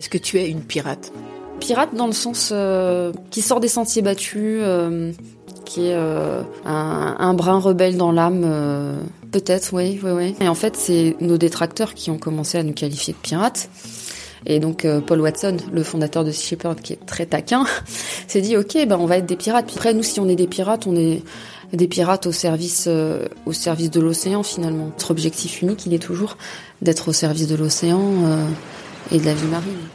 Est-ce que tu es une pirate ? Pirate dans le sens qui sort des sentiers battus, qui est un brin rebelle dans l'âme, peut-être, oui. Et en fait, c'est nos détracteurs qui ont commencé à nous qualifier de pirates. Et donc Paul Watson, le fondateur de Sea Shepherd, qui est très taquin, s'est dit « Ok, ben, on va être des pirates. » Puis après, nous, si on est des pirates, on est des pirates au service de l'océan, finalement. Notre objectif unique, il est toujours d'être au service de l'océan et de la vie marine.